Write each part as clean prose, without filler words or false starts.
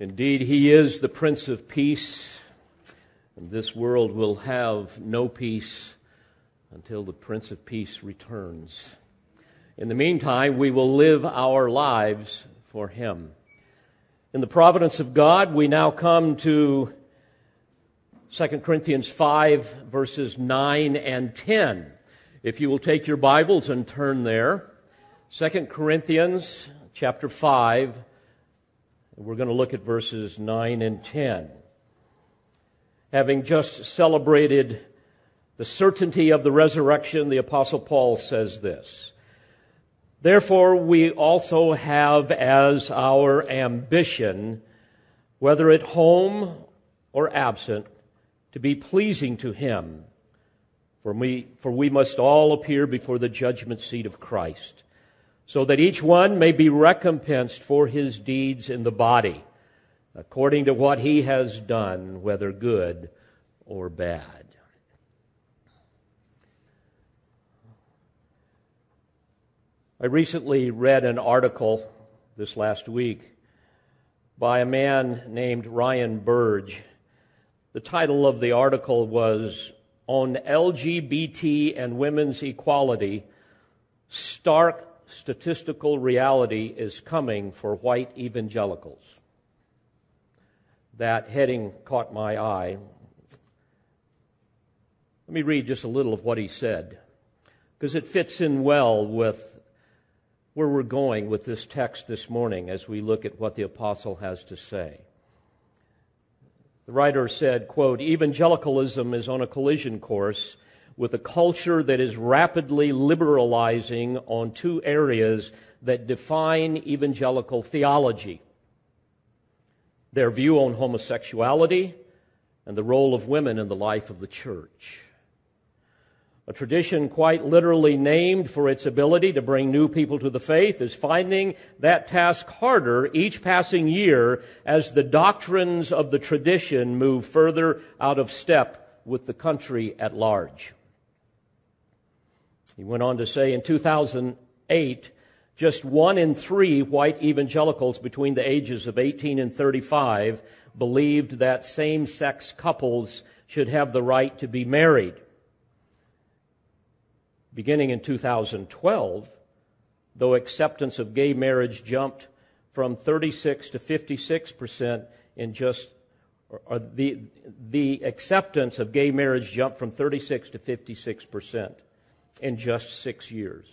Indeed, he is the Prince of Peace, and this world will have no peace until the Prince of Peace returns. In the meantime, we will live our lives for him. In the providence of God, we now come to 2 Corinthians 5, verses 9 and 10. If you will take your Bibles and turn there, 2 Corinthians chapter 5, we're going to look at verses 9 and 10. Having just celebrated the certainty of the resurrection, the Apostle Paul says this: "Therefore we also have as our ambition, whether at home or absent, to be pleasing to him, for we must all appear before the judgment seat of Christ, so that each one may be recompensed for his deeds in the body, according to what he has done, whether good or bad." I recently read an article this last week by a man named Ryan Burge. The title of the article was "On LGBT and Women's Equality, Stark Statistical Reality is Coming for White Evangelicals." That heading caught my eye. Let me read just a little of what he said, because it fits in well with where we're going with this text this morning as we look at what the apostle has to say. The writer said, quote, "Evangelicalism is on a collision course with a culture that is rapidly liberalizing on two areas that define evangelical theology: their view on homosexuality and the role of women in the life of the church. A tradition quite literally named for its ability to bring new people to the faith is finding that task harder each passing year as the doctrines of the tradition move further out of step with the country at large." He went on to say, in 2008, just 1 in 3 white evangelicals between the ages of 18 and 35 believed that same-sex couples should have the right to be married. Beginning in 2012, though, acceptance of gay marriage jumped from 36 to 56% in just, or the acceptance of gay marriage jumped from 36 to 56% in just 6 years.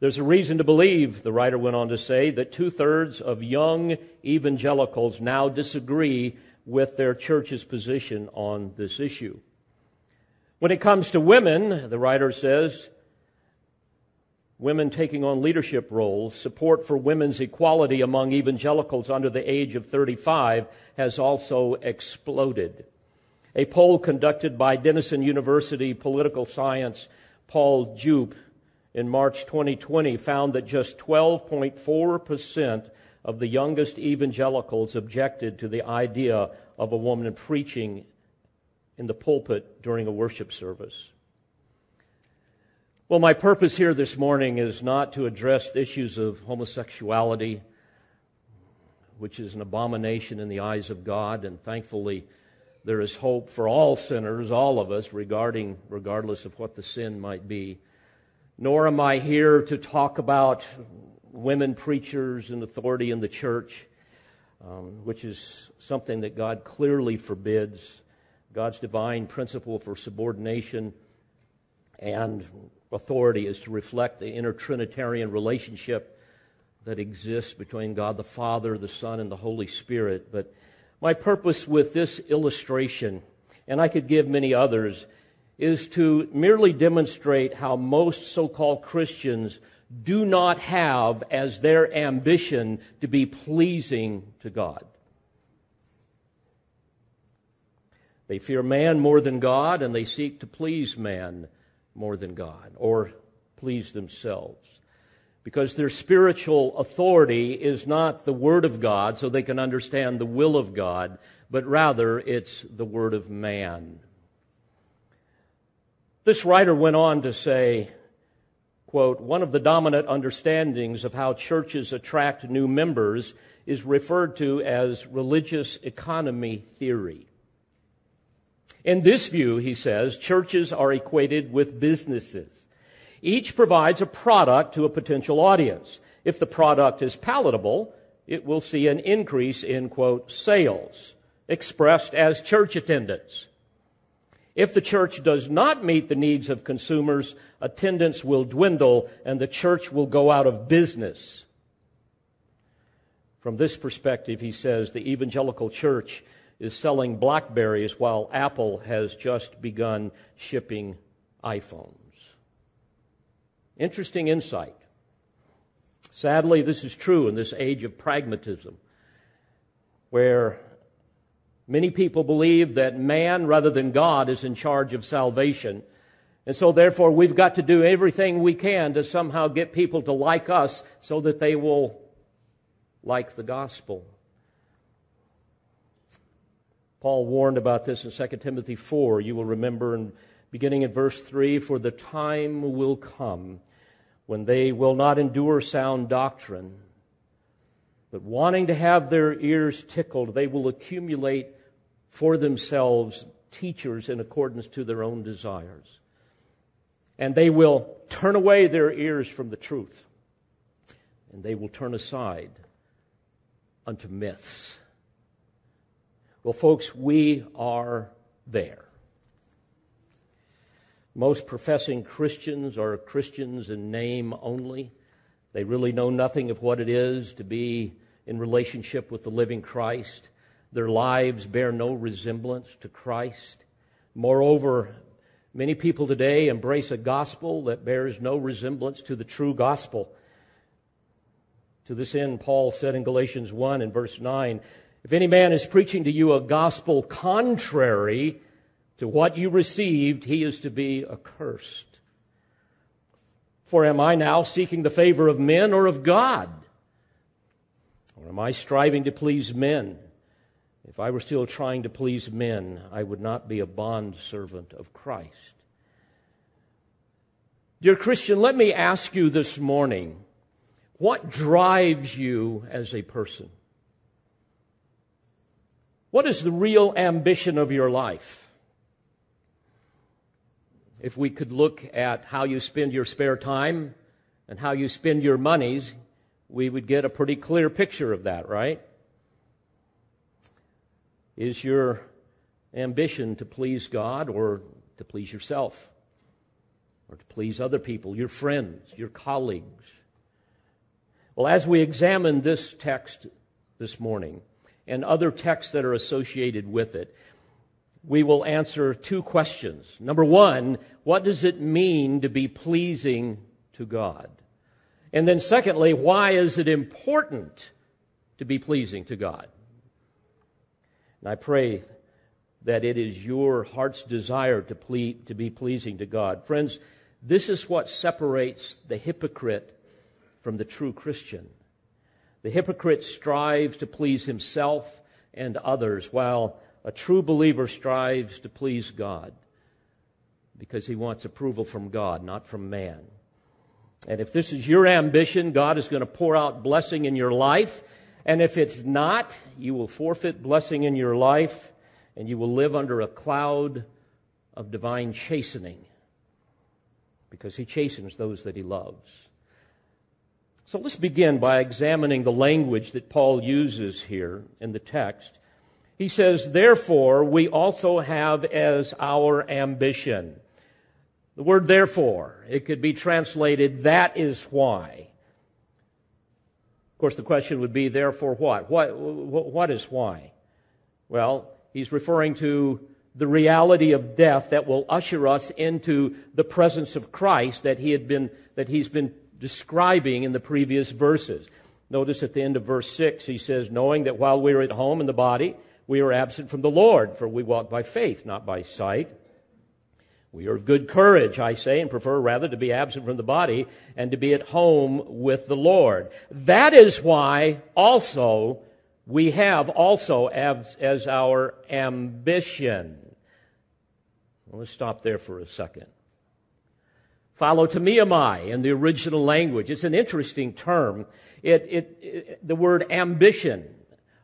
There's a reason to believe, the writer went on to say, that 2/3 of young evangelicals now disagree with their church's position on this issue. When it comes to women, the writer says, women taking on leadership roles, support for women's equality among evangelicals under the age of 35 has also exploded. A poll conducted by Denison University political science Paul Jup in March 2020 found that just 12.4% of the youngest evangelicals objected to the idea of a woman preaching in the pulpit during a worship service. Well, my purpose here this morning is not to address issues of homosexuality, which is an abomination in the eyes of God, and thankfully there is hope for all sinners, all of us, regardless of what the sin might be. Nor am I here to talk about women preachers and authority in the church, which is something that God clearly forbids. God's divine principle for subordination and authority is to reflect the inner Trinitarian relationship that exists between God the Father, the Son, and the Holy Spirit. But my purpose with this illustration, and I could give many others, is to merely demonstrate how most so-called Christians do not have as their ambition to be pleasing to God. They fear man more than God, and they seek to please man more than God, or please themselves, because their spiritual authority is not the Word of God, so they can understand the will of God, but rather it's the word of man. This writer went on to say, quote, "One of the dominant understandings of how churches attract new members is referred to as religious economy theory. In this view, he says, churches are equated with businesses. Each provides a product to a potential audience. If the product is palatable, it will see an increase in, quote, sales, expressed as church attendance. If the church does not meet the needs of consumers, attendance will dwindle and the church will go out of business. From this perspective, he says, the evangelical church is selling Blackberries while Apple has just begun shipping iPhones. Interesting insight. Sadly, this is true in this age of pragmatism, where many people believe that man rather than God is in charge of salvation. And so therefore, we've got to do everything we can to somehow get people to like us so that they will like the gospel. Paul warned about this in 2 Timothy 4. You will remember, beginning at verse 3, for the time will come when they will not endure sound doctrine, but wanting to have their ears tickled, they will accumulate for themselves teachers in accordance to their own desires. And they will turn away their ears from the truth, and they will turn aside unto myths. Well, folks, we are there. Most professing Christians are Christians in name only. They really know nothing of what it is to be in relationship with the living Christ. Their lives bear no resemblance to Christ. Moreover, many people today embrace a gospel that bears no resemblance to the true gospel. To this end, Paul said in Galatians 1 and verse 9, if any man is preaching to you a gospel contrary to what you received, he is to be accursed. For am I now seeking the favor of men or of God? Or am I striving to please men? If I were still trying to please men, I would not be a bondservant of Christ. Dear Christian, let me ask you this morning, what drives you as a person? What is the real ambition of your life? If we could look at how you spend your spare time and how you spend your monies, we would get a pretty clear picture of that, right? Is your ambition to please God or to please yourself or to please other people, your friends, your colleagues? Well, as we examine this text this morning, and other texts that are associated with it, we will answer two questions. Number one, what does it mean to be pleasing to God? And then secondly, why is it important to be pleasing to God? And I pray that it is your heart's desire to be pleasing to God. Friends, this is what separates the hypocrite from the true Christian. The hypocrite strives to please himself and others, while a true believer strives to please God because he wants approval from God, not from man. And if this is your ambition, God is going to pour out blessing in your life. And if it's not, you will forfeit blessing in your life and you will live under a cloud of divine chastening because he chastens those that he loves. So let's begin by examining the language that Paul uses here in the text. He says, therefore, we also have as our ambition. The word therefore, it could be translated, that is why. Of course, the question would be, therefore what? What is why? Well, he's referring to the reality of death that will usher us into the presence of Christ that he's been describing in the previous verses. Notice at the end of verse 6, he says, knowing that while we are at home in the body, we are absent from the Lord, for we walk by faith, not by sight. We are of good courage, I say, and prefer rather to be absent from the body and to be at home with the Lord. That is why also we have also as our ambition. Well, let's stop there for a second. Philo to me am I in the original language. It's an interesting term. The word ambition,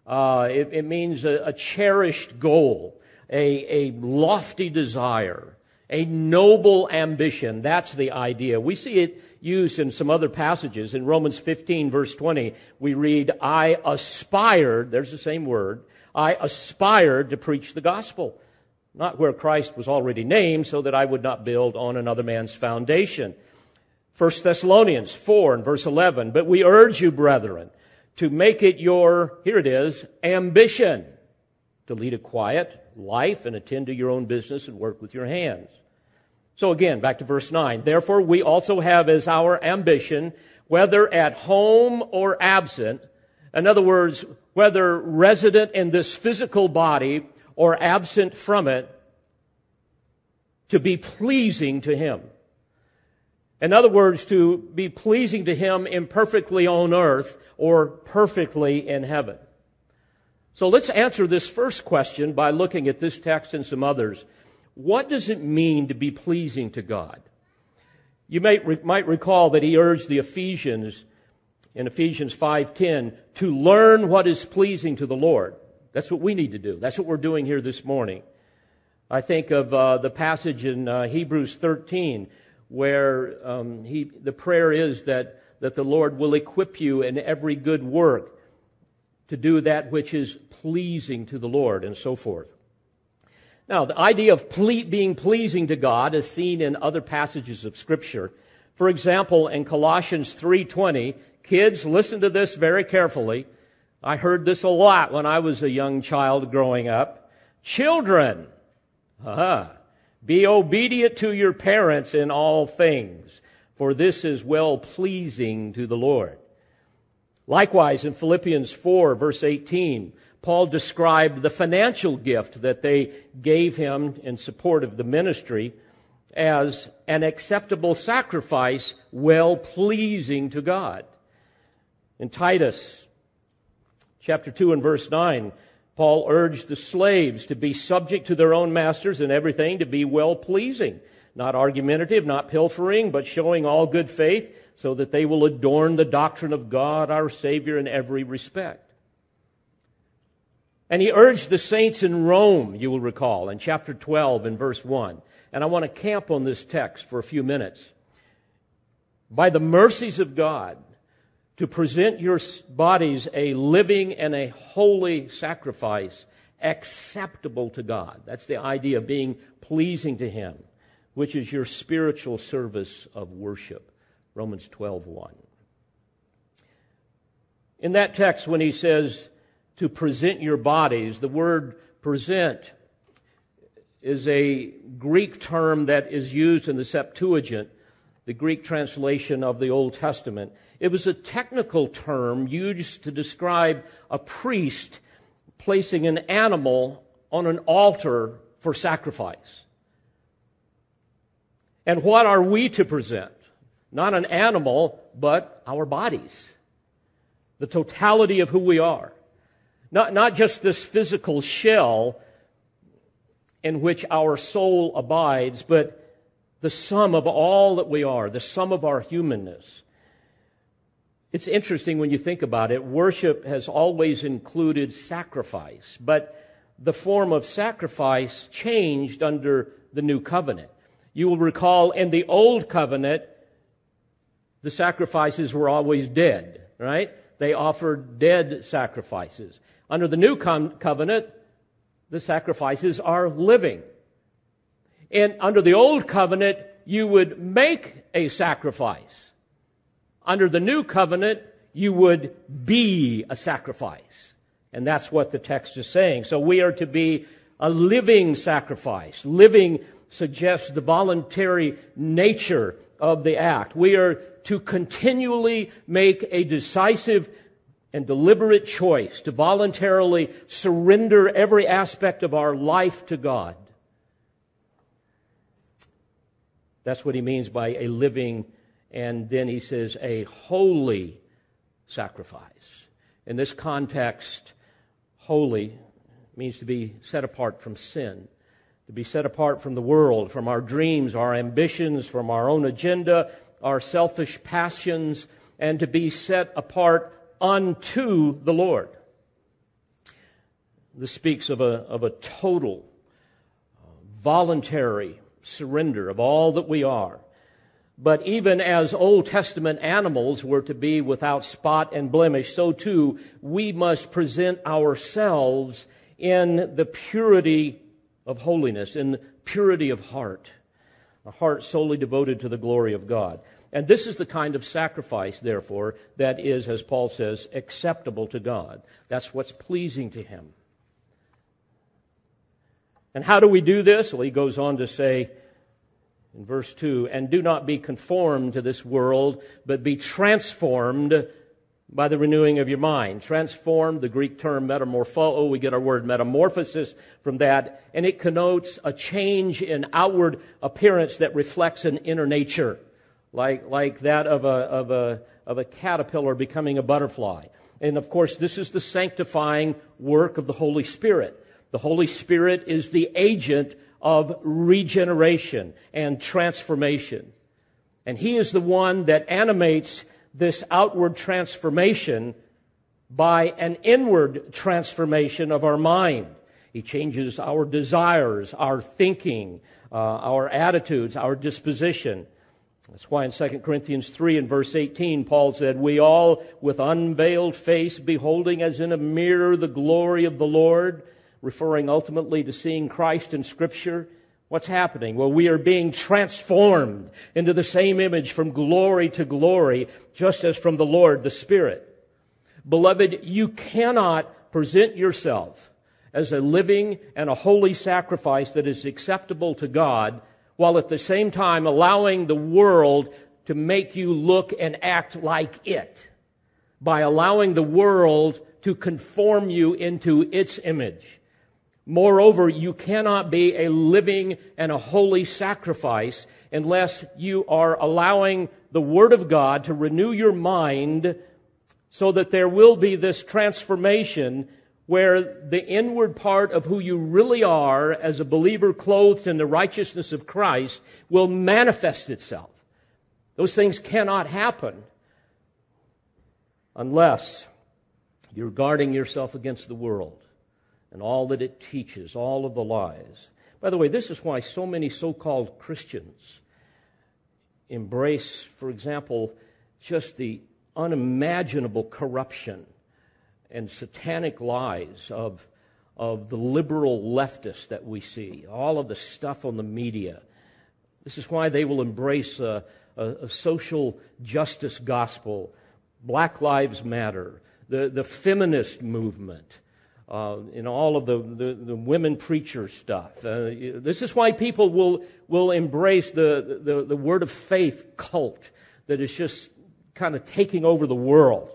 it means a cherished goal, a lofty desire, a noble ambition. That's the idea. We see it used in some other passages. In Romans 15, verse 20, we read, I aspired, there's the same word, I aspired to preach the gospel, not where Christ was already named, so that I would not build on another man's foundation. 1 Thessalonians 4 and verse 11, but we urge you, brethren, to make it your, here it is, ambition to lead a quiet life and attend to your own business and work with your hands. So again, back to verse 9. Therefore, we also have as our ambition, whether at home or absent, in other words, whether resident in this physical body or absent from it, to be pleasing to Him. In other words, to be pleasing to Him imperfectly on earth or perfectly in heaven. So let's answer this first question by looking at this text and some others. What does it mean to be pleasing to God? You might recall that he urged the Ephesians in Ephesians 5:10 to learn what is pleasing to the Lord. That's what we need to do. That's what we're doing here this morning. I think of the passage in Hebrews 13 where the prayer is that the Lord will equip you in every good work to do that which is pleasing to the Lord, and so forth. Now, the idea of being pleasing to God is seen in other passages of Scripture. For example, in Colossians 3:20, kids, listen to this very carefully. I heard this a lot when I was a young child growing up. Children, be obedient to your parents in all things, for this is well-pleasing to the Lord. Likewise, in Philippians 4, verse 18, Paul described the financial gift that they gave him in support of the ministry as an acceptable sacrifice, well-pleasing to God. In Titus chapter 2 and verse 9, Paul urged the slaves to be subject to their own masters in everything, to be well-pleasing, not argumentative, not pilfering, but showing all good faith, so that they will adorn the doctrine of God, our Savior, in every respect. And he urged the saints in Rome, you will recall, in chapter 12 and verse 1. And I want to camp on this text for a few minutes. By the mercies of God, to present your bodies a living and a holy sacrifice, acceptable to God. That's the idea of being pleasing to Him, which is your spiritual service of worship. Romans 12:1. In that text, when he says to present your bodies, the word present is a Greek term that is used in the Septuagint, the Greek translation of the Old Testament. It was a technical term used to describe a priest placing an animal on an altar for sacrifice. And what are we to present? Not an animal, but our bodies. The totality of who we are. Not just this physical shell in which our soul abides, but the sum of all that we are, the sum of our humanness. It's interesting when you think about it. Worship has always included sacrifice, but the form of sacrifice changed under the new covenant. You will recall in the Old Covenant, the sacrifices were always dead, right? They offered dead sacrifices. Under the New Covenant, the sacrifices are living. And under the Old Covenant, you would make a sacrifice. Under the New Covenant, you would be a sacrifice. And that's what the text is saying. So we are to be a living sacrifice, living suggests the voluntary nature of the act. We are to continually make a decisive and deliberate choice to voluntarily surrender every aspect of our life to God. That's what he means by a living, and then he says a holy sacrifice. In this context, holy means to be set apart from sin, to be set apart from the world, from our dreams, our ambitions, from our own agenda, our selfish passions, and to be set apart unto the Lord. This speaks of a total, voluntary surrender of all that we are. But even as Old Testament animals were to be without spot and blemish, so too we must present ourselves in the purity of holiness, in the purity of heart, a heart solely devoted to the glory of God. And this is the kind of sacrifice, therefore, that is, as Paul says, acceptable to God. That's what's pleasing to Him. And how do we do this? Well, he goes on to say, in verse 2, and do not be conformed to this world, but be transformed by the renewing of your mind. Transformed, the Greek term metamorpho, we get our word metamorphosis from that, and it connotes a change in outward appearance that reflects an inner nature, like that of a caterpillar becoming a butterfly. And of course, this is the sanctifying work of the Holy Spirit. The Holy Spirit is the agent of regeneration and transformation. And He is the one that animates this outward transformation by an inward transformation of our mind. He changes our desires, our thinking, our attitudes, our disposition. That's why in 2 Corinthians 3 and verse 18, Paul said, we all with unveiled face beholding as in a mirror the glory of the Lord, referring ultimately to seeing Christ in Scripture. What's happening? Well, we are being transformed into the same image from glory to glory, just as from the Lord, the Spirit. Beloved, you cannot present yourself as a living and a holy sacrifice that is acceptable to God, while at the same time allowing the world to make you look and act like it, by allowing the world to conform you into its image. Moreover, you cannot be a living and a holy sacrifice unless you are allowing the Word of God to renew your mind so that there will be this transformation where the inward part of who you really are as a believer clothed in the righteousness of Christ will manifest itself. Those things cannot happen unless you're guarding yourself against the world and all that it teaches, all of the lies. By the way, this is why so many so-called Christians embrace, for example, just the unimaginable corruption and satanic lies of the liberal leftists that we see, all of the stuff on the media. This is why they will embrace a social justice gospel, Black Lives Matter, the feminist movement, in all of the women preacher stuff. This is why people will embrace the word of faith cult that is just kind of taking over the world.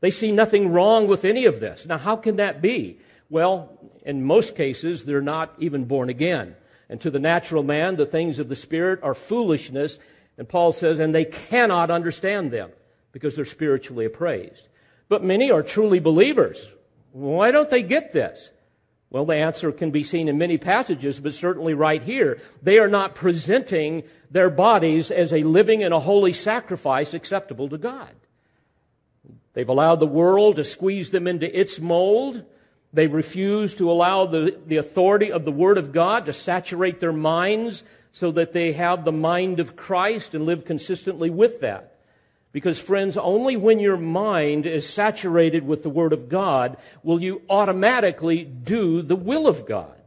They see nothing wrong with any of this. Now, how can that be? Well, in most cases, they're not even born again. And to the natural man, the things of the Spirit are foolishness. And Paul says, and they cannot understand them because they're spiritually appraised. But many are truly believers. Why don't they get this? Well, the answer can be seen in many passages, but certainly right here. They are not presenting their bodies as a living and a holy sacrifice acceptable to God. They've allowed the world to squeeze them into its mold. They refuse to allow the authority of the Word of God to saturate their minds so that they have the mind of Christ and live consistently with that. Because, friends, only when your mind is saturated with the Word of God will you automatically do the will of God.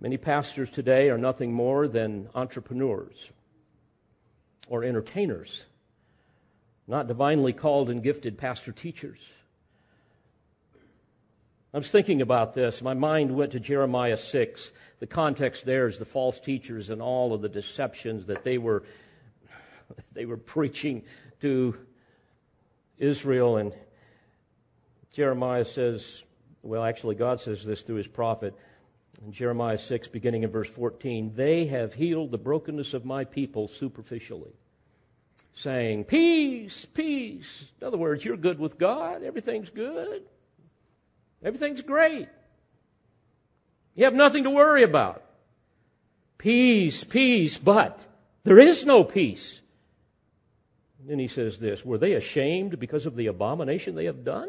Many pastors today are nothing more than entrepreneurs or entertainers, not divinely called and gifted pastor-teachers. I was thinking about this. My mind went to Jeremiah 6. The context there is the false teachers and all of the deceptions that they were preaching to Israel. And Jeremiah says, well, actually God says this through His prophet. In Jeremiah 6, beginning in verse 14, they have healed the brokenness of my people superficially, saying, peace, peace. In other words, you're good with God. Everything's good. Everything's great. You have nothing to worry about. Peace, peace, but there is no peace. Then he says this, were they ashamed because of the abomination they have done?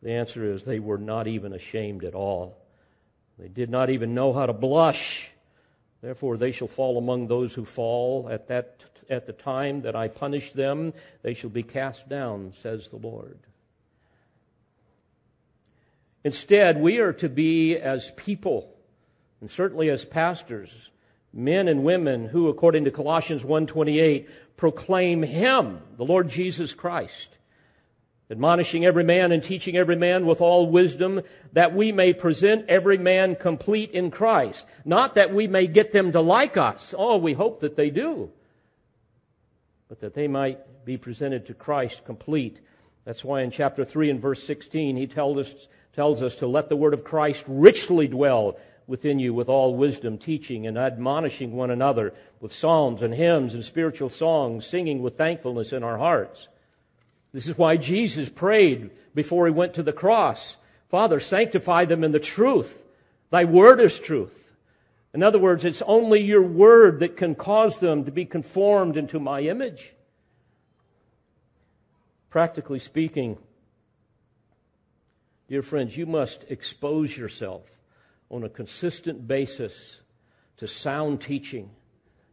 The answer is they were not even ashamed at all. They did not even know how to blush. Therefore they shall fall among those who fall. At the time that I punish them, they shall be cast down, says the Lord. Instead, we are to be as people, and certainly as pastors, men and women who, according to Colossians 1:28, proclaim Him, the Lord Jesus Christ, admonishing every man and teaching every man with all wisdom, that we may present every man complete in Christ. Not that we may get them to like us. Oh, we hope that they do. But that they might be presented to Christ complete. That's why in chapter 3 and verse 16, he tells us to let the word of Christ richly dwell within you with all wisdom, teaching and admonishing one another with psalms and hymns and spiritual songs, singing with thankfulness in our hearts. This is why Jesus prayed before he went to the cross. Father, sanctify them in the truth. Thy word is truth. In other words, it's only your word that can cause them to be conformed into my image. Practically speaking, dear friends, you must expose yourself on a consistent basis to sound teaching.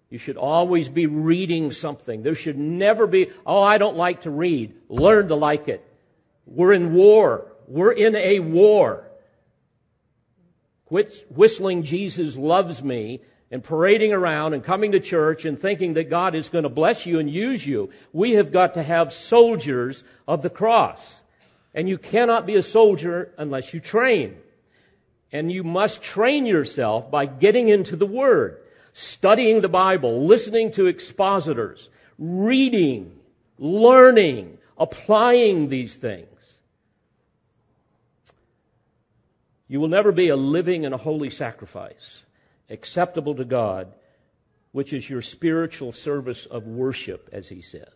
You should always be reading something. There should never be, oh, I don't like to read. Learn to like it. We're in war. We're in a war. Quit whistling Jesus loves me and parading around and coming to church and thinking that God is going to bless you and use you. We have got to have soldiers of the cross. And you cannot be a soldier unless you train. And you must train yourself by getting into the Word, studying the Bible, listening to expositors, reading, learning, applying these things. You will never be a living and a holy sacrifice, acceptable to God, which is your spiritual service of worship, as he says,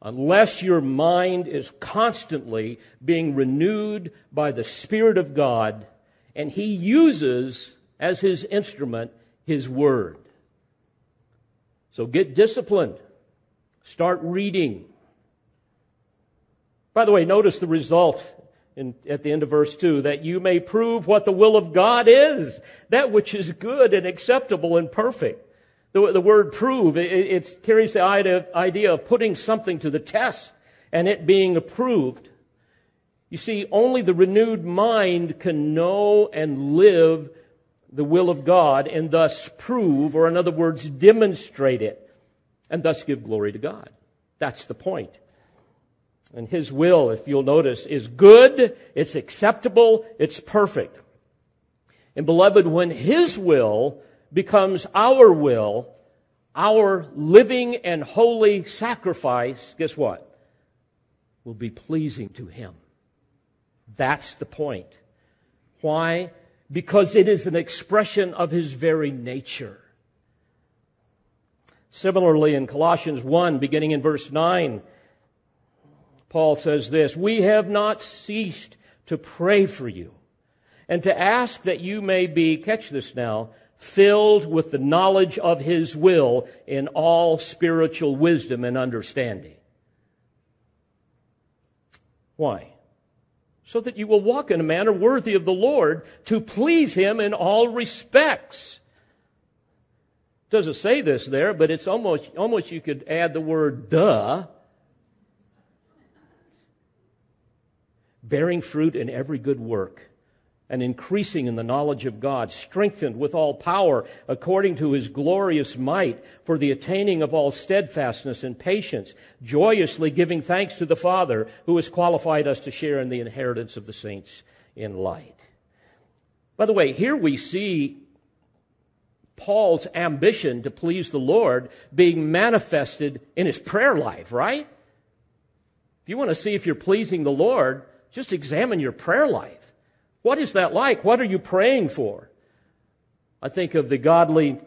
unless your mind is constantly being renewed by the Spirit of God, and he uses as his instrument his word. So get disciplined. Start reading. By the way, notice the result at the end of verse 2, that you may prove what the will of God is, that which is good and acceptable and perfect. The word prove, it carries the idea of putting something to the test and it being approved. You see, only the renewed mind can know and live the will of God and thus prove, or in other words, demonstrate it, and thus give glory to God. That's the point. And His will, if you'll notice, is good, it's acceptable, it's perfect. And beloved, when His will becomes our will, our living and holy sacrifice, guess what? Will be pleasing to Him. That's the point. Why? Because it is an expression of His very nature. Similarly, in Colossians 1, beginning in verse 9, Paul says this, we have not ceased to pray for you and to ask that you may be, catch this now, filled with the knowledge of His will in all spiritual wisdom and understanding. Why? So that you will walk in a manner worthy of the Lord, to please Him in all respects. It doesn't say this there, but it's almost you could add the word duh. Bearing fruit in every good work, and increasing in the knowledge of God, strengthened with all power according to His glorious might, for the attaining of all steadfastness and patience, joyously giving thanks to the Father who has qualified us to share in the inheritance of the saints in light. By the way, here we see Paul's ambition to please the Lord being manifested in his prayer life, right? If you want to see if you're pleasing the Lord, just examine your prayer life. What is that like? What are you praying for? I think of the godly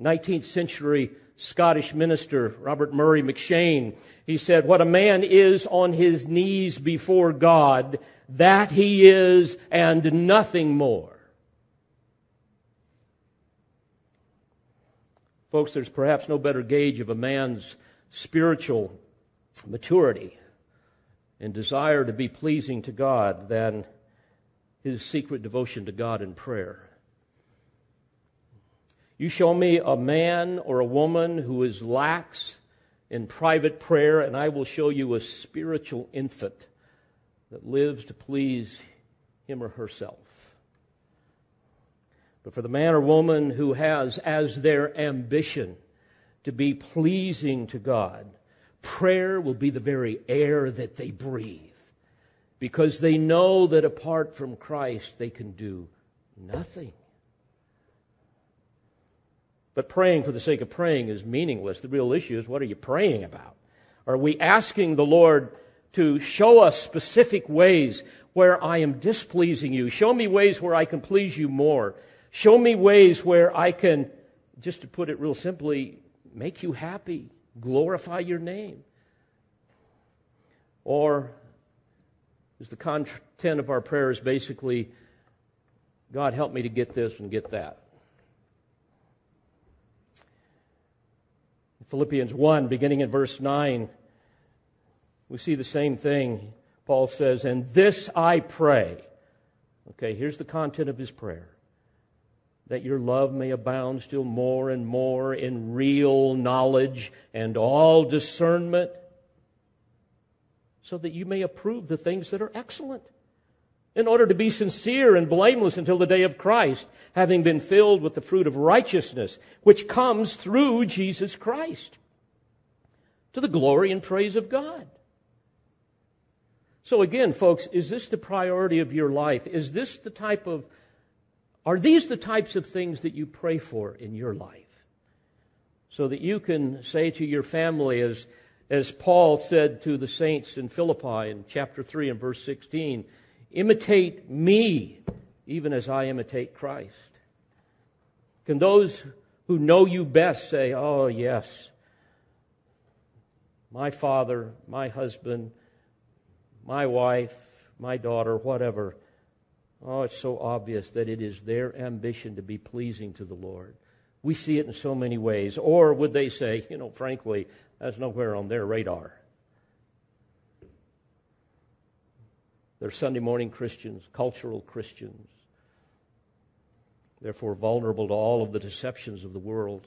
19th century Scottish minister, Robert Murray McShane. He said, what a man is on his knees before God, that he is and nothing more. Folks, there's perhaps no better gauge of a man's spiritual maturity and desire to be pleasing to God than his secret devotion to God in prayer. You show me a man or a woman who is lax in private prayer, and I will show you a spiritual infant that lives to please him or herself. But for the man or woman who has as their ambition to be pleasing to God, prayer will be the very air that they breathe, because they know that apart from Christ they can do nothing. But praying for the sake of praying is meaningless. The real issue is, what are you praying about? Are we asking the Lord to show us specific ways where I am displeasing you? Show me ways where I can please you more. Show me ways where I can, just to put it real simply, make you happy, glorify your name. Or is the content of our prayers basically, God, help me to get this and get that? Philippians 1, beginning in verse 9, we see the same thing. Paul says, and this I pray. Okay, here's the content of his prayer. That your love may abound still more and more in real knowledge and all discernment, so that you may approve the things that are excellent, in order to be sincere and blameless until the day of Christ, having been filled with the fruit of righteousness, which comes through Jesus Christ, to the glory and praise of God. So again, folks, is this the priority of your life? Are these the types of things that you pray for in your life? So that you can say to your family, as Paul said to the saints in Philippi in chapter 3 and verse 16, imitate me, even as I imitate Christ. Can those who know you best say, oh, yes, my father, my husband, my wife, my daughter, whatever. Oh, it's so obvious that it is their ambition to be pleasing to the Lord. We see it in so many ways. Or would they say, frankly, that's nowhere on their radar. They're Sunday morning Christians, cultural Christians, therefore vulnerable to all of the deceptions of the world.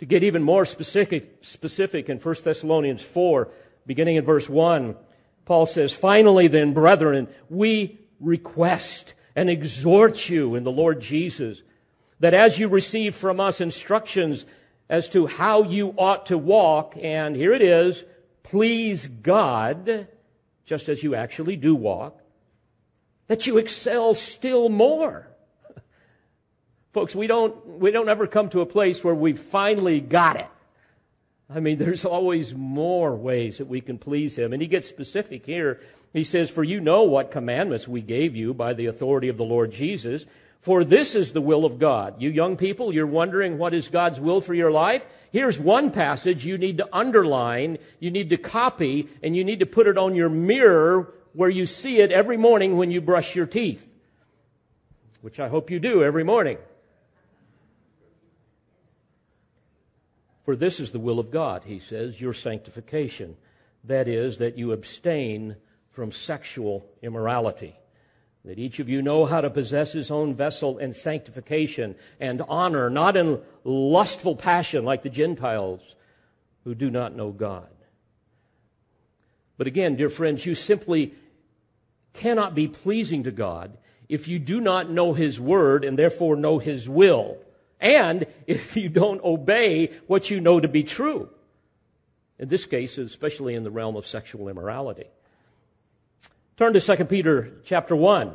To get even more specific in 1 Thessalonians 4, beginning in verse 1, Paul says, finally then, brethren, we request and exhort you in the Lord Jesus, that as you receive from us instructions as to how you ought to walk, and here it is, please God, just as you actually do walk, that you excel still more. Folks, we don't ever come to a place where we've finally got it. I mean, there's always more ways that we can please him. And he gets specific here. He says, for you know what commandments we gave you by the authority of the Lord Jesus, for this is the will of God. You young people, you're wondering what is God's will for your life? Here's one passage you need to underline, you need to copy, and you need to put it on your mirror where you see it every morning when you brush your teeth, which I hope you do every morning. For this is the will of God, he says, your sanctification. That is, that you abstain from sexual immorality. That each of you know how to possess his own vessel in sanctification and honor, not in lustful passion like the Gentiles who do not know God. But again, dear friends, you simply cannot be pleasing to God if you do not know his word and therefore know his will, and if you don't obey what you know to be true. In this case, especially in the realm of sexual immorality. Turn to 2 Peter chapter 1,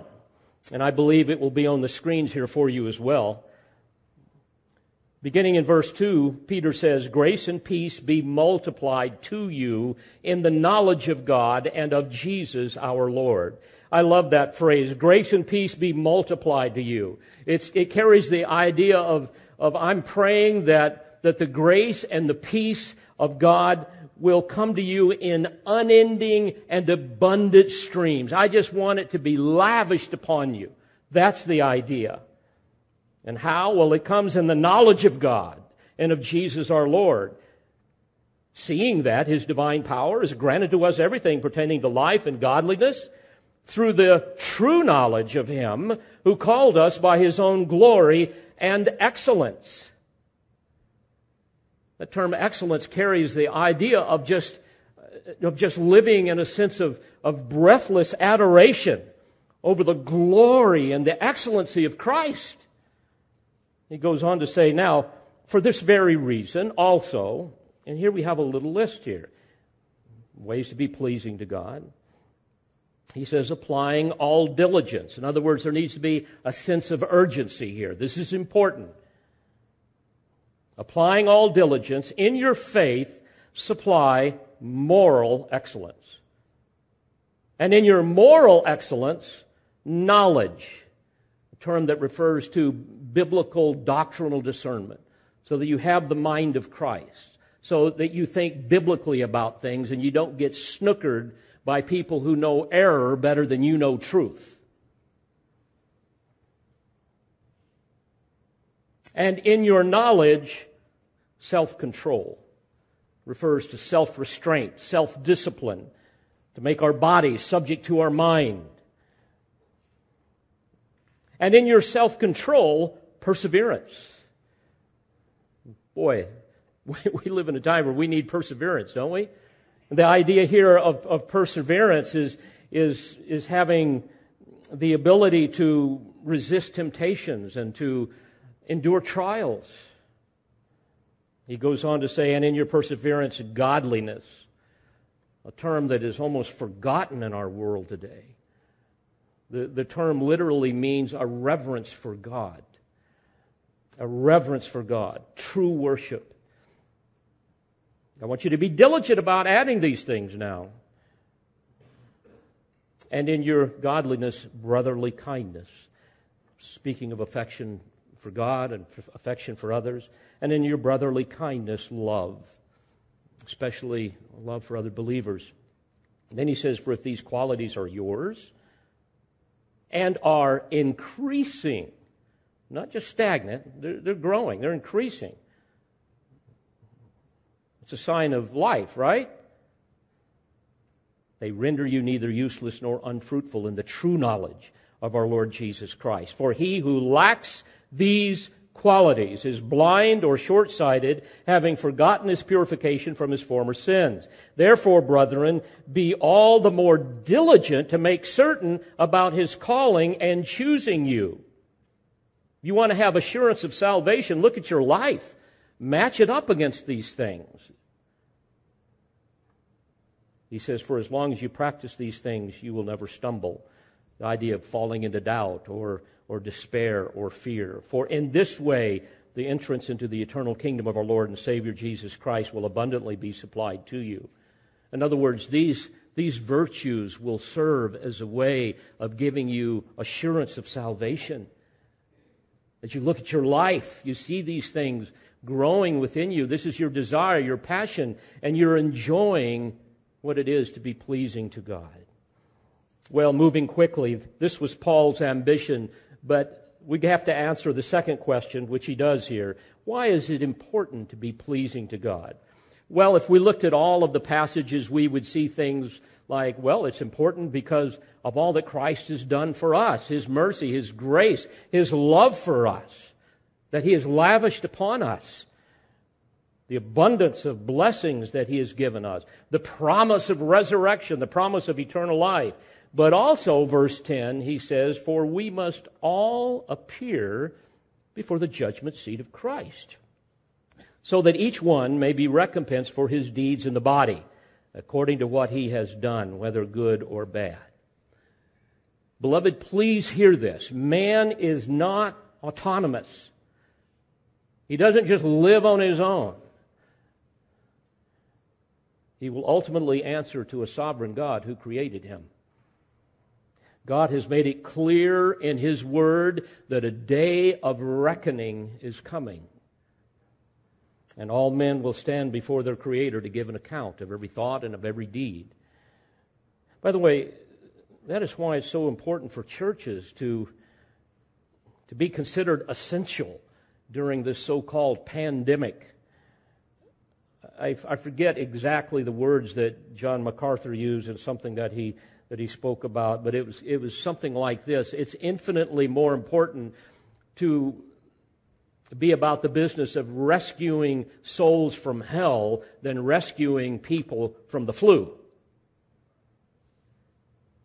and I believe it will be on the screens here for you as well. Beginning in verse 2, Peter says, grace and peace be multiplied to you in the knowledge of God and of Jesus our Lord. I love that phrase, grace and peace be multiplied to you. It carries the idea of I'm praying that the grace and the peace of God will come to you in unending and abundant streams. I just want it to be lavished upon you. That's the idea. And how? Well, it comes in the knowledge of God and of Jesus our Lord. Seeing that his divine power is granted to us everything pertaining to life and godliness through the true knowledge of him who called us by his own glory and excellence. The term excellence carries the idea of just living in a sense of breathless adoration over the glory and the excellency of Christ. He goes on to say, now, for this very reason also. And here we have a little list here. Ways to be pleasing to God. He says, applying all diligence. In other words, there needs to be a sense of urgency here. This is important. Applying all diligence in your faith, supply moral excellence. And in your moral excellence, knowledge. A term that refers to biblical doctrinal discernment. So that you have the mind of Christ. So that you think biblically about things and you don't get snookered by people who know error better than you know truth. And in your knowledge, self-control refers to self-restraint, self-discipline, to make our body subject to our mind. And in your self-control, perseverance. Boy, we live in a time where we need perseverance, don't we? The idea here of perseverance is having the ability to resist temptations and to endure trials. He goes on to say, and in your perseverance, godliness, a term that is almost forgotten in our world today. The term literally means a reverence for God, true worship. I want you to be diligent about adding these things now. And in your godliness, brotherly kindness. Speaking of affection for God and for affection for others. And in your brotherly kindness, love. Especially love for other believers. And then he says, for if these qualities are yours and are increasing, not just stagnant, they're growing, they're increasing. It's a sign of life, right? They render you neither useless nor unfruitful in the true knowledge of our Lord Jesus Christ. For he who lacks these qualities is blind or short-sighted, having forgotten his purification from his former sins. Therefore, brethren, be all the more diligent to make certain about his calling and choosing you. You want to have assurance of salvation, look at your life. Match it up against these things. He says, for as long as you practice these things, you will never stumble. The idea of falling into doubt or despair or fear. For in this way, the entrance into the eternal kingdom of our Lord and Savior Jesus Christ will abundantly be supplied to you. In other words, these virtues will serve as a way of giving you assurance of salvation. As you look at your life, you see these things growing within you. This is your desire, your passion, and you're enjoying what it is to be pleasing to God. Well, moving quickly, this was Paul's ambition, but we have to answer the second question, which he does here. Why is it important to be pleasing to God? Well, if we looked at all of the passages, we would see things like, well, it's important because of all that Christ has done for us, his mercy, his grace, his love for us, that he has lavished upon us, the abundance of blessings that he has given us, the promise of resurrection, the promise of eternal life. But also, verse 10, he says, for we must all appear before the judgment seat of Christ, so that each one may be recompensed for his deeds in the body, according to what he has done, whether good or bad. Beloved, please hear this. Man is not autonomous. He doesn't just live on his own. He will ultimately answer to a sovereign God who created him. God has made it clear in his word that a day of reckoning is coming. And all men will stand before their Creator to give an account of every thought and of every deed. By the way, that is why it's so important for churches to to be considered essential during this so-called pandemic. I forget exactly the words that John MacArthur used and something that he spoke about, but it was something like this. It's infinitely more important to be about the business of rescuing souls from hell than rescuing people from the flu.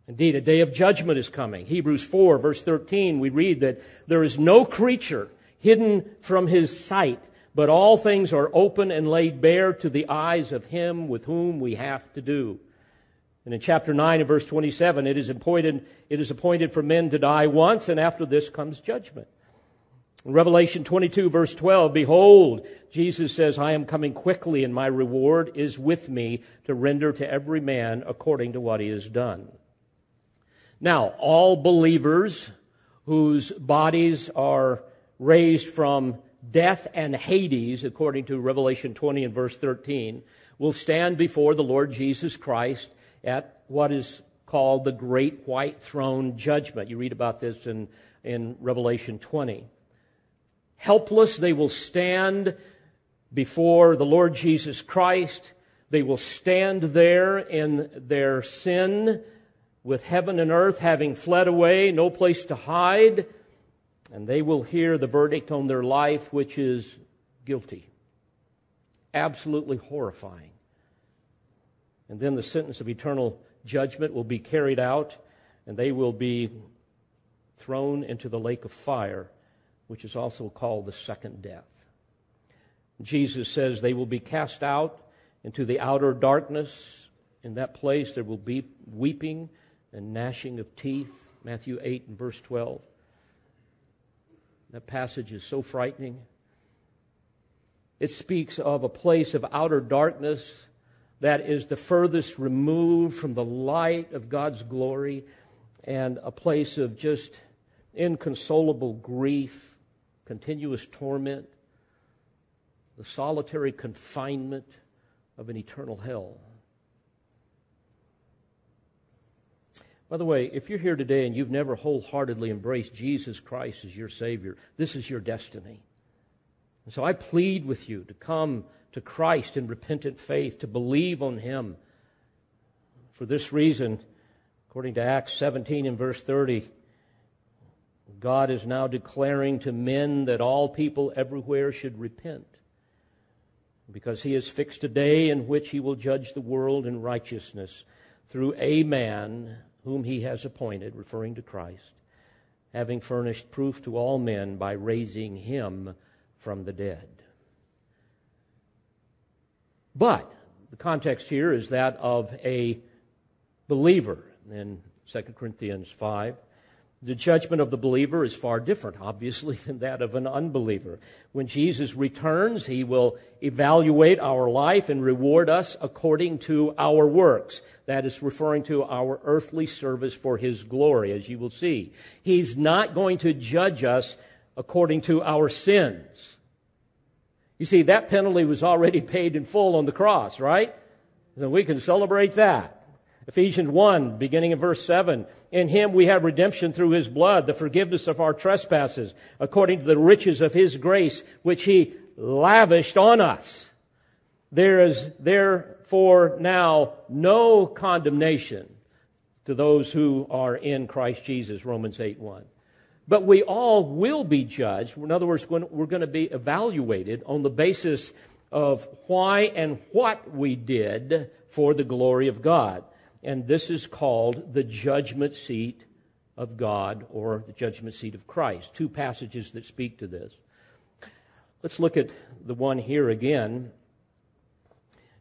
Indeed, a day of judgment is coming. Hebrews 4, verse 13, we read that there is no creature hidden from his sight, but all things are open and laid bare to the eyes of him with whom we have to do. And in chapter 9 and verse 27, it is appointed for men to die once, and after this comes judgment. In Revelation 22, verse 12, behold, Jesus says, I am coming quickly, and my reward is with me to render to every man according to what he has done. Now, all believers whose bodies are raised from death and Hades, according to Revelation 20 and verse 13, will stand before the Lord Jesus Christ at what is called the Great White Throne Judgment. You read about this in Revelation 20. Helpless, they will stand before the Lord Jesus Christ. They will stand there in their sin, with heaven and earth having fled away, no place to hide, and they will hear the verdict on their life, which is guilty. Absolutely horrifying. And then the sentence of eternal judgment will be carried out, and they will be thrown into the lake of fire, which is also called the second death. Jesus says they will be cast out into the outer darkness. In that place there will be weeping and gnashing of teeth, Matthew 8 and verse 12. That passage is so frightening. It speaks of a place of outer darkness that is the furthest removed from the light of God's glory, and a place of just inconsolable grief, continuous torment, the solitary confinement of an eternal hell. By the way, if you're here today and you've never wholeheartedly embraced Jesus Christ as your Savior, this is your destiny. And so I plead with you to come to Christ in repentant faith, to believe on Him. For this reason, according to Acts 17 and verse 30, God is now declaring to men that all people everywhere should repent, because He has fixed a day in which He will judge the world in righteousness through a man whom He has appointed, referring to Christ, having furnished proof to all men by raising Him from the dead. But the context here is that of a believer in 2 Corinthians 5. The judgment of the believer is far different, obviously, than that of an unbeliever. When Jesus returns, He will evaluate our life and reward us according to our works. That is referring to our earthly service for His glory, as you will see. He's not going to judge us according to our sins. You see, that penalty was already paid in full on the cross, right? So we can celebrate that. Ephesians 1, beginning in verse 7, in Him we have redemption through His blood, the forgiveness of our trespasses, according to the riches of His grace, which He lavished on us. There is therefore now no condemnation to those who are in Christ Jesus, Romans 8:1. But we all will be judged. In other words, we're going to be evaluated on the basis of why and what we did for the glory of God. And this is called the judgment seat of God, or the judgment seat of Christ. Two passages that speak to this. Let's look at the one here again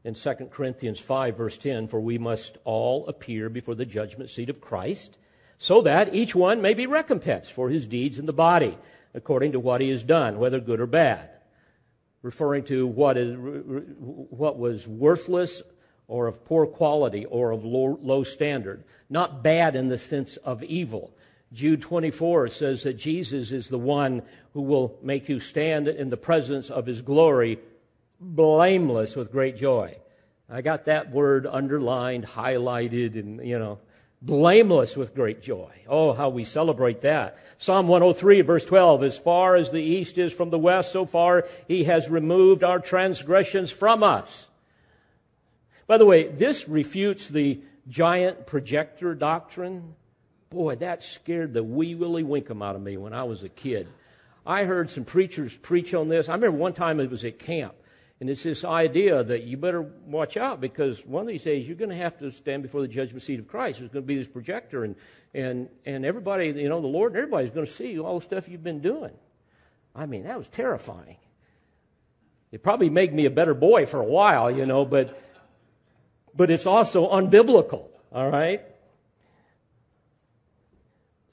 in 2 Corinthians 5, verse 10. For we must all appear before the judgment seat of Christ, so that each one may be recompensed for his deeds in the body, according to what he has done, whether good or bad. Referring to what was worthless, or of poor quality, or of low standard. Not bad in the sense of evil. Jude 24 says that Jesus is the one who will make you stand in the presence of His glory, blameless with great joy. I got that word underlined, highlighted, and, blameless with great joy. Oh, how we celebrate that. Psalm 103, verse 12, as far as the east is from the west, so far he has removed our transgressions from us. By the way, this refutes the giant projector doctrine. Boy, that scared the wee willy winkum out of me when I was a kid. I heard some preachers preach on this. I remember one time it was at camp, and it's this idea that you better watch out because one of these days you're going to have to stand before the judgment seat of Christ. There's going to be this projector, and everybody, you know, the Lord, and everybody's going to see all the stuff you've been doing. I mean, that was terrifying. It probably made me a better boy for a while, you know, but it's also unbiblical, all right?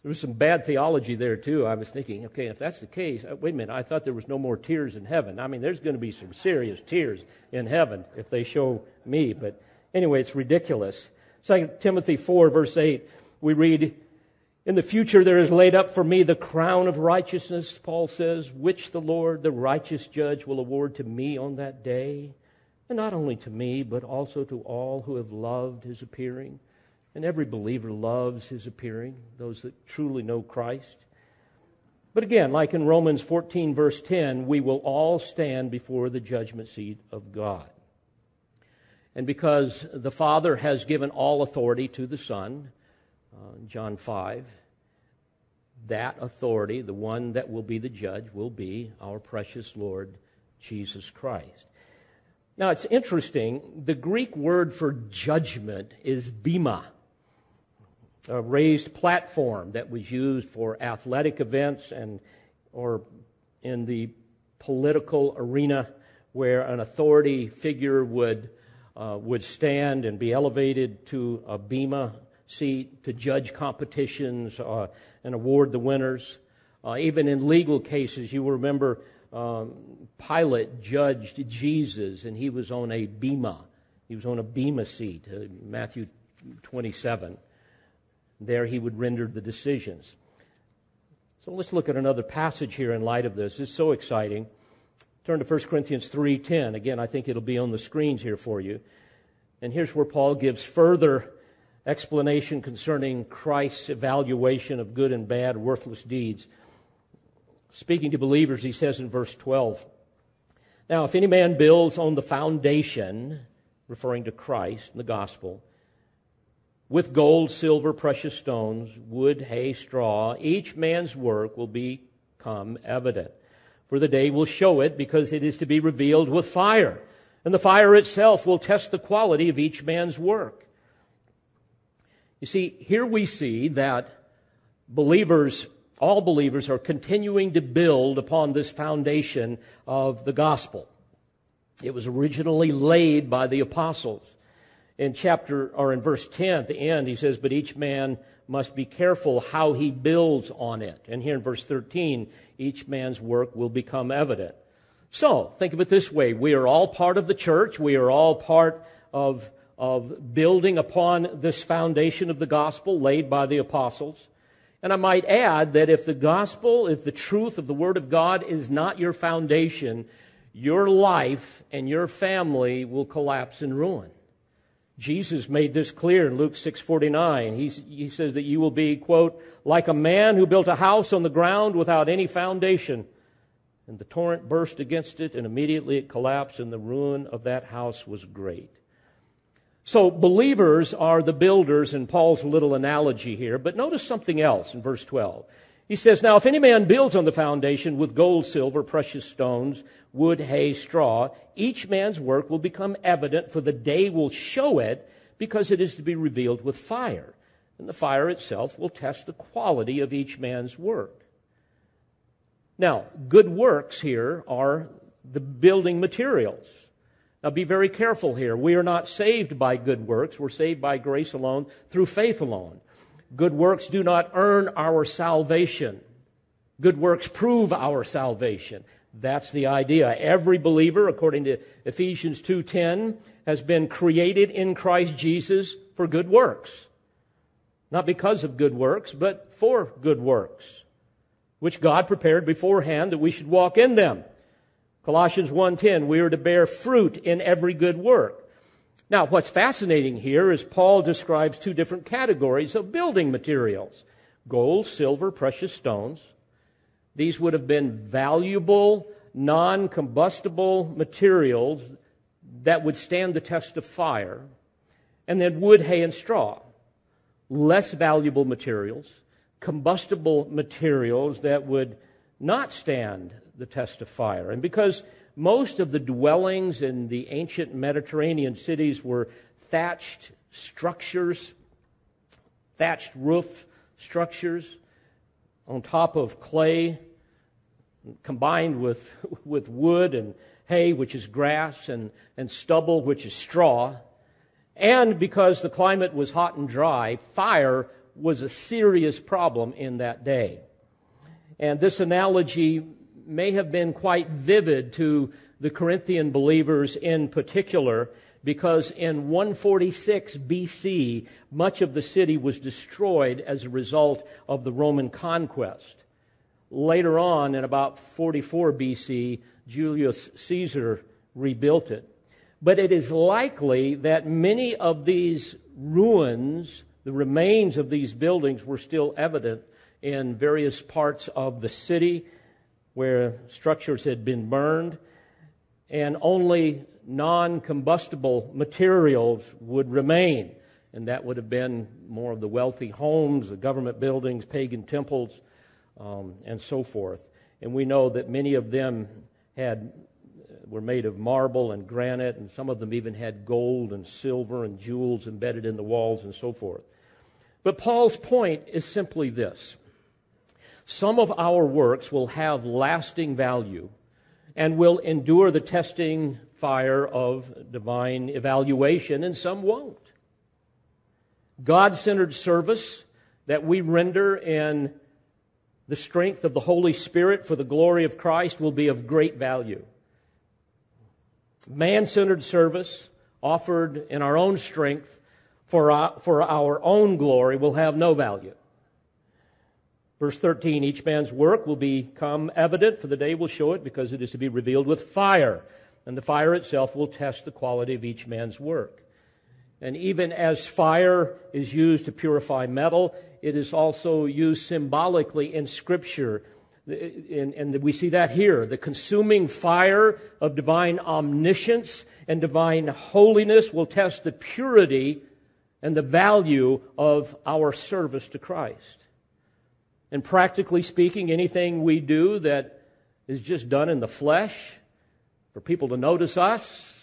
There was some bad theology there, too. I was thinking, okay, if that's the case, wait a minute, I thought there was no more tears in heaven. I mean, there's going to be some serious tears in heaven if they show me. But anyway, it's ridiculous. 2 Timothy 4, verse 8, we read, in the future there is laid up for me the crown of righteousness, Paul says, which the Lord, the righteous judge, will award to me on that day. And not only to me, but also to all who have loved his appearing. And every believer loves his appearing, those that truly know Christ. But again, like in Romans 14, verse 10, we will all stand before the judgment seat of God. And because the Father has given all authority to the Son, John 5, that authority, the one that will be the judge, will be our precious Lord, Jesus Christ. Now, it's interesting. The Greek word for judgment is bema. A raised platform that was used for athletic events and or in the political arena where an authority figure would stand and be elevated to a bema seat to judge competitions and award the winners. Even in legal cases, you will remember Pilate judged Jesus, and he was on a bema. He was on a bema seat, Matthew 27. There he would render the decisions. So let's look at another passage here in light of this. It's so exciting. Turn to 1 Corinthians 3:10. Again, I think it'll be on the screens here for you. And here's where Paul gives further explanation concerning Christ's evaluation of good and bad, worthless deeds. Speaking to believers, he says in verse 12, now, if any man builds on the foundation, referring to Christ and the gospel, with gold, silver, precious stones, wood, hay, straw, each man's work will become evident. For the day will show it, because it is to be revealed with fire. And the fire itself will test the quality of each man's work. You see, here we see that all believers are continuing to build upon this foundation of the gospel. It was originally laid by the apostles. In verse 10, at the end, he says, but each man must be careful how he builds on it. And here in verse 13, each man's work will become evident. So, think of it this way. We are all part of the church. We are all part of building upon this foundation of the gospel laid by the apostles. And I might add that if the truth of the Word of God is not your foundation, your life and your family will collapse in ruin. Jesus made this clear in Luke 6:49. He says that you will be, quote, like a man who built a house on the ground without any foundation. And the torrent burst against it, and immediately it collapsed, and the ruin of that house was great. So believers are the builders in Paul's little analogy here. But notice something else in verse 12. He says, now if any man builds on the foundation with gold, silver, precious stones, wood, hay, straw, each man's work will become evident, for the day will show it, because it is to be revealed with fire. And the fire itself will test the quality of each man's work. Now, good works here are the building materials. Now, be very careful here. We are not saved by good works. We're saved by grace alone, through faith alone. Good works do not earn our salvation. Good works prove our salvation. That's the idea. Every believer, according to Ephesians 2:10, has been created in Christ Jesus for good works. Not because of good works, but for good works, which God prepared beforehand that we should walk in them. Colossians 1:10, we are to bear fruit in every good work. Now, what's fascinating here is Paul describes two different categories of building materials: gold, silver, precious stones. These would have been valuable, non-combustible materials that would stand the test of fire. And then wood, hay, and straw. Less valuable materials, combustible materials that would not stand the test of fire. And because most of the dwellings in the ancient Mediterranean cities were thatched structures, thatched roof structures on top of clay combined with wood and hay, which is grass, and stubble, which is straw. And because the climate was hot and dry, fire was a serious problem in that day. And this analogy may have been quite vivid to the Corinthian believers in particular, because in 146 BC, much of the city was destroyed as a result of the Roman conquest. Later on, in about 44 BC, Julius Caesar rebuilt it. But it is likely that many of these ruins, the remains of these buildings, were still evident in various parts of the city where structures had been burned, and only non-combustible materials would remain. And that would have been more of the wealthy homes, the government buildings, pagan temples, and so forth. And we know that many of them were made of marble and granite, and some of them even had gold and silver and jewels embedded in the walls and so forth. But Paul's point is simply this: some of our works will have lasting value and will endure the testing fire of divine evaluation, and some won't. God-centered service that we render in the strength of the Holy Spirit for the glory of Christ will be of great value. Man-centered service offered in our own strength for our own glory will have no value. Verse 13, each man's work will become evident, for the day will show it, because it is to be revealed with fire, and the fire itself will test the quality of each man's work. And even as fire is used to purify metal, it is also used symbolically in Scripture. And we see that here, the consuming fire of divine omniscience and divine holiness will test the purity and the value of our service to Christ. And practically speaking, anything we do that is just done in the flesh for people to notice us,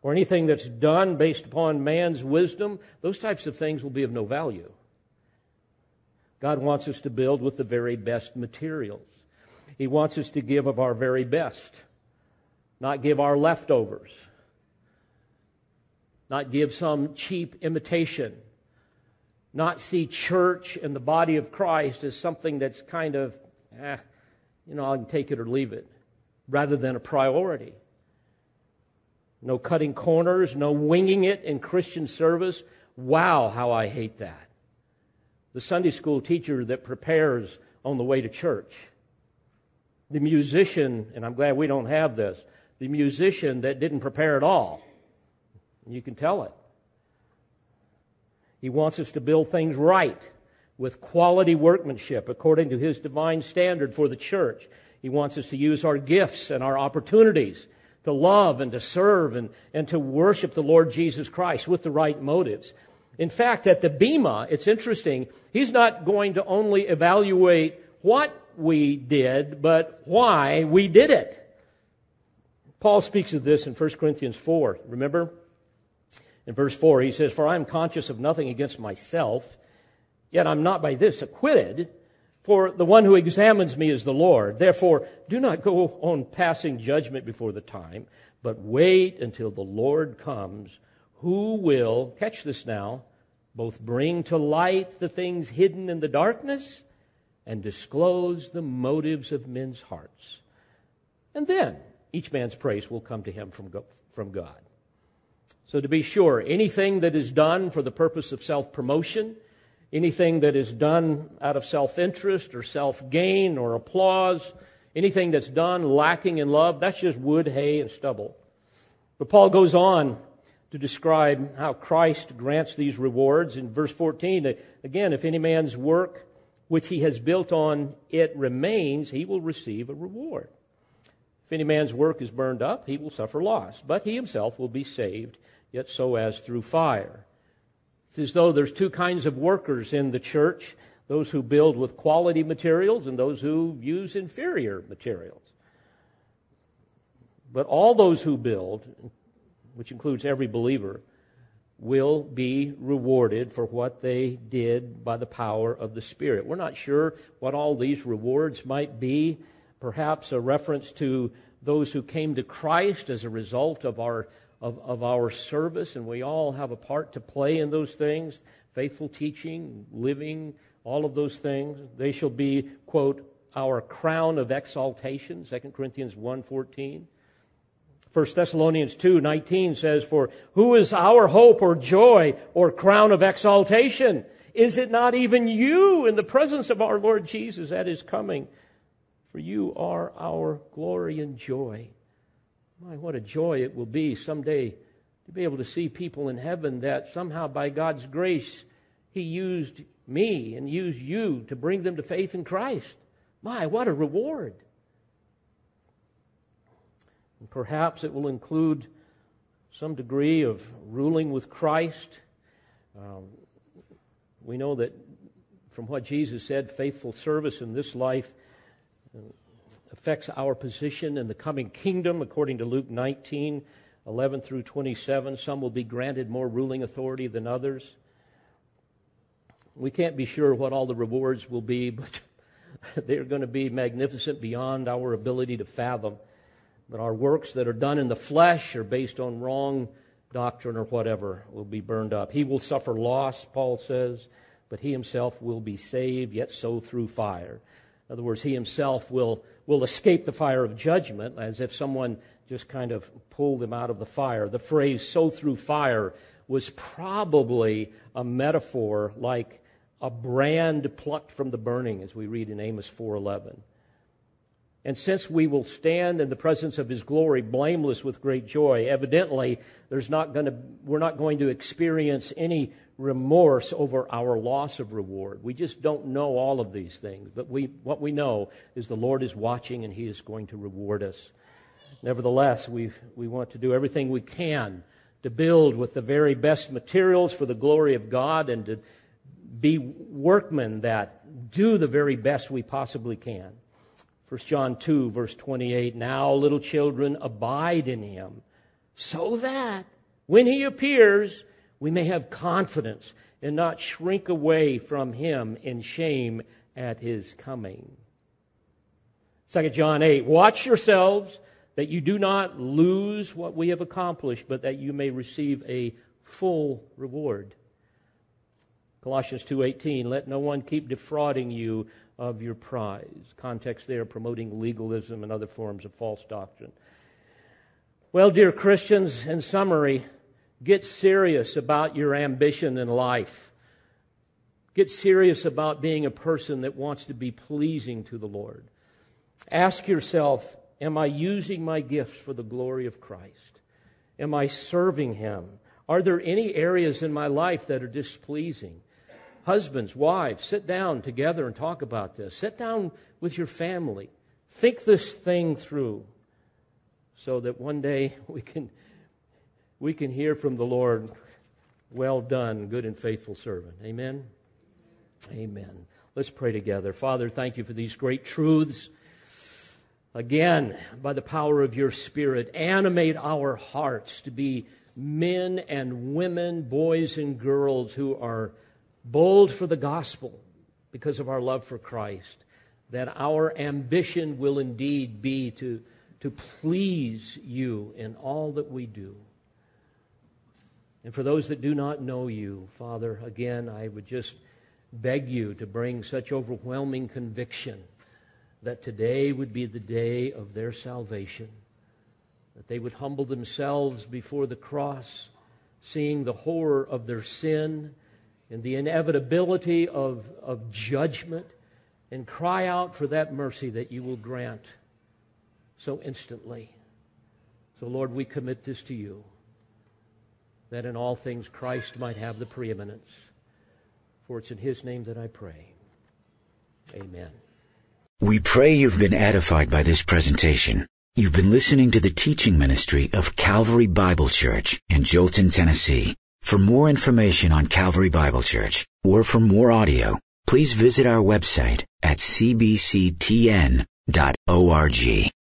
or anything that's done based upon man's wisdom, those types of things will be of no value. God wants us to build with the very best materials. He wants us to give of our very best, not give our leftovers, not give some cheap imitation, not see church and the body of Christ as something that's kind of, I can take it or leave it, rather than a priority. No cutting corners, no winging it in Christian service. Wow, how I hate that. The Sunday school teacher that prepares on the way to church. The musician, and I'm glad we don't have this, the musician that didn't prepare at all. You can tell it. He wants us to build things right with quality workmanship according to His divine standard for the church. He wants us to use our gifts and our opportunities to love and to serve and to worship the Lord Jesus Christ with the right motives. In fact, at the Bema, it's interesting, He's not going to only evaluate what we did, but why we did it. Paul speaks of this in 1 Corinthians 4, remember? In verse 4, he says, "For I am conscious of nothing against myself, yet I'm not by this acquitted, for the one who examines me is the Lord. Therefore, do not go on passing judgment before the time, but wait until the Lord comes, who will," catch this now, "both bring to light the things hidden in the darkness and disclose the motives of men's hearts. And then each man's praise will come to him from God." So to be sure, anything that is done for the purpose of self-promotion, anything that is done out of self-interest or self-gain or applause, anything that's done lacking in love, that's just wood, hay, and stubble. But Paul goes on to describe how Christ grants these rewards. In verse 14, again, if any man's work which he has built on it remains, he will receive a reward. If any man's work is burned up, he will suffer loss, but he himself will be saved, yet so as through fire. It's as though there's two kinds of workers in the church, those who build with quality materials and those who use inferior materials. But all those who build, which includes every believer, will be rewarded for what they did by the power of the Spirit. We're not sure what all these rewards might be. Perhaps a reference to those who came to Christ as a result of our service, and we all have a part to play in those things, faithful teaching, living, all of those things. They shall be, quote, our crown of exaltation, 2 Corinthians 1:14. 1 Thessalonians 2:19 says, for who is our hope or joy or crown of exaltation? Is it not even you in the presence of our Lord Jesus at his coming? For you are our glory and joy. My, what a joy it will be someday to be able to see people in heaven that somehow by God's grace, he used me and used you to bring them to faith in Christ. My, what a reward. And perhaps it will include some degree of ruling with Christ. We know that from what Jesus said, faithful service in this life affects our position in the coming kingdom, according to Luke 19:11 through 27. Some will be granted more ruling authority than others. We can't be sure what all the rewards will be, but they're going to be magnificent beyond our ability to fathom. But our works that are done in the flesh or based on wrong doctrine or whatever will be burned up. He will suffer loss, Paul says, but he himself will be saved, yet so through fire. In other words, he himself will escape the fire of judgment, as if someone just kind of pulled him out of the fire. The phrase, so through fire, was probably a metaphor like a brand plucked from the burning, as we read in Amos 4:11. And since we will stand in the presence of his glory, blameless with great joy, evidently we're not going to experience any remorse over our loss of reward. We just don't know all of these things, but what we know is the Lord is watching and he is going to reward us. Nevertheless, we want to do everything we can to build with the very best materials for the glory of God and to be workmen that do the very best we possibly can. 1 John 2, verse 28, now, little children, abide in him so that when he appears, we may have confidence and not shrink away from him in shame at his coming. 2 John 8, watch yourselves that you do not lose what we have accomplished, but that you may receive a full reward. Colossians 2:18, let no one keep defrauding you of your prize. Context there, promoting legalism and other forms of false doctrine. Well, dear Christians, in summary, get serious about your ambition in life. Get serious about being a person that wants to be pleasing to the Lord. Ask yourself, am I using my gifts for the glory of Christ? Am I serving him? Are there any areas in my life that are displeasing? Husbands, wives, sit down together and talk about this. Sit down with your family. Think this thing through so that one day we can hear from the Lord, well done, good and faithful servant. Amen? Amen. Let's pray together. Father, thank you for these great truths. Again, by the power of your Spirit, animate our hearts to be men and women, boys and girls who are bold for the gospel because of our love for Christ, that our ambition will indeed be to please you in all that we do. And for those that do not know you, Father, again, I would just beg you to bring such overwhelming conviction that today would be the day of their salvation, that they would humble themselves before the cross, seeing the horror of their sin and the inevitability of judgment, and cry out for that mercy that you will grant so instantly, So, Lord, we commit this to you, that in all things Christ might have the preeminence. For it's in his name that I pray. Amen. We pray you've been edified by this presentation. You've been listening to the teaching ministry of Calvary Bible Church in Jolton, Tennessee. For more information on Calvary Bible Church, or for more audio, please visit our website at cbctn.org.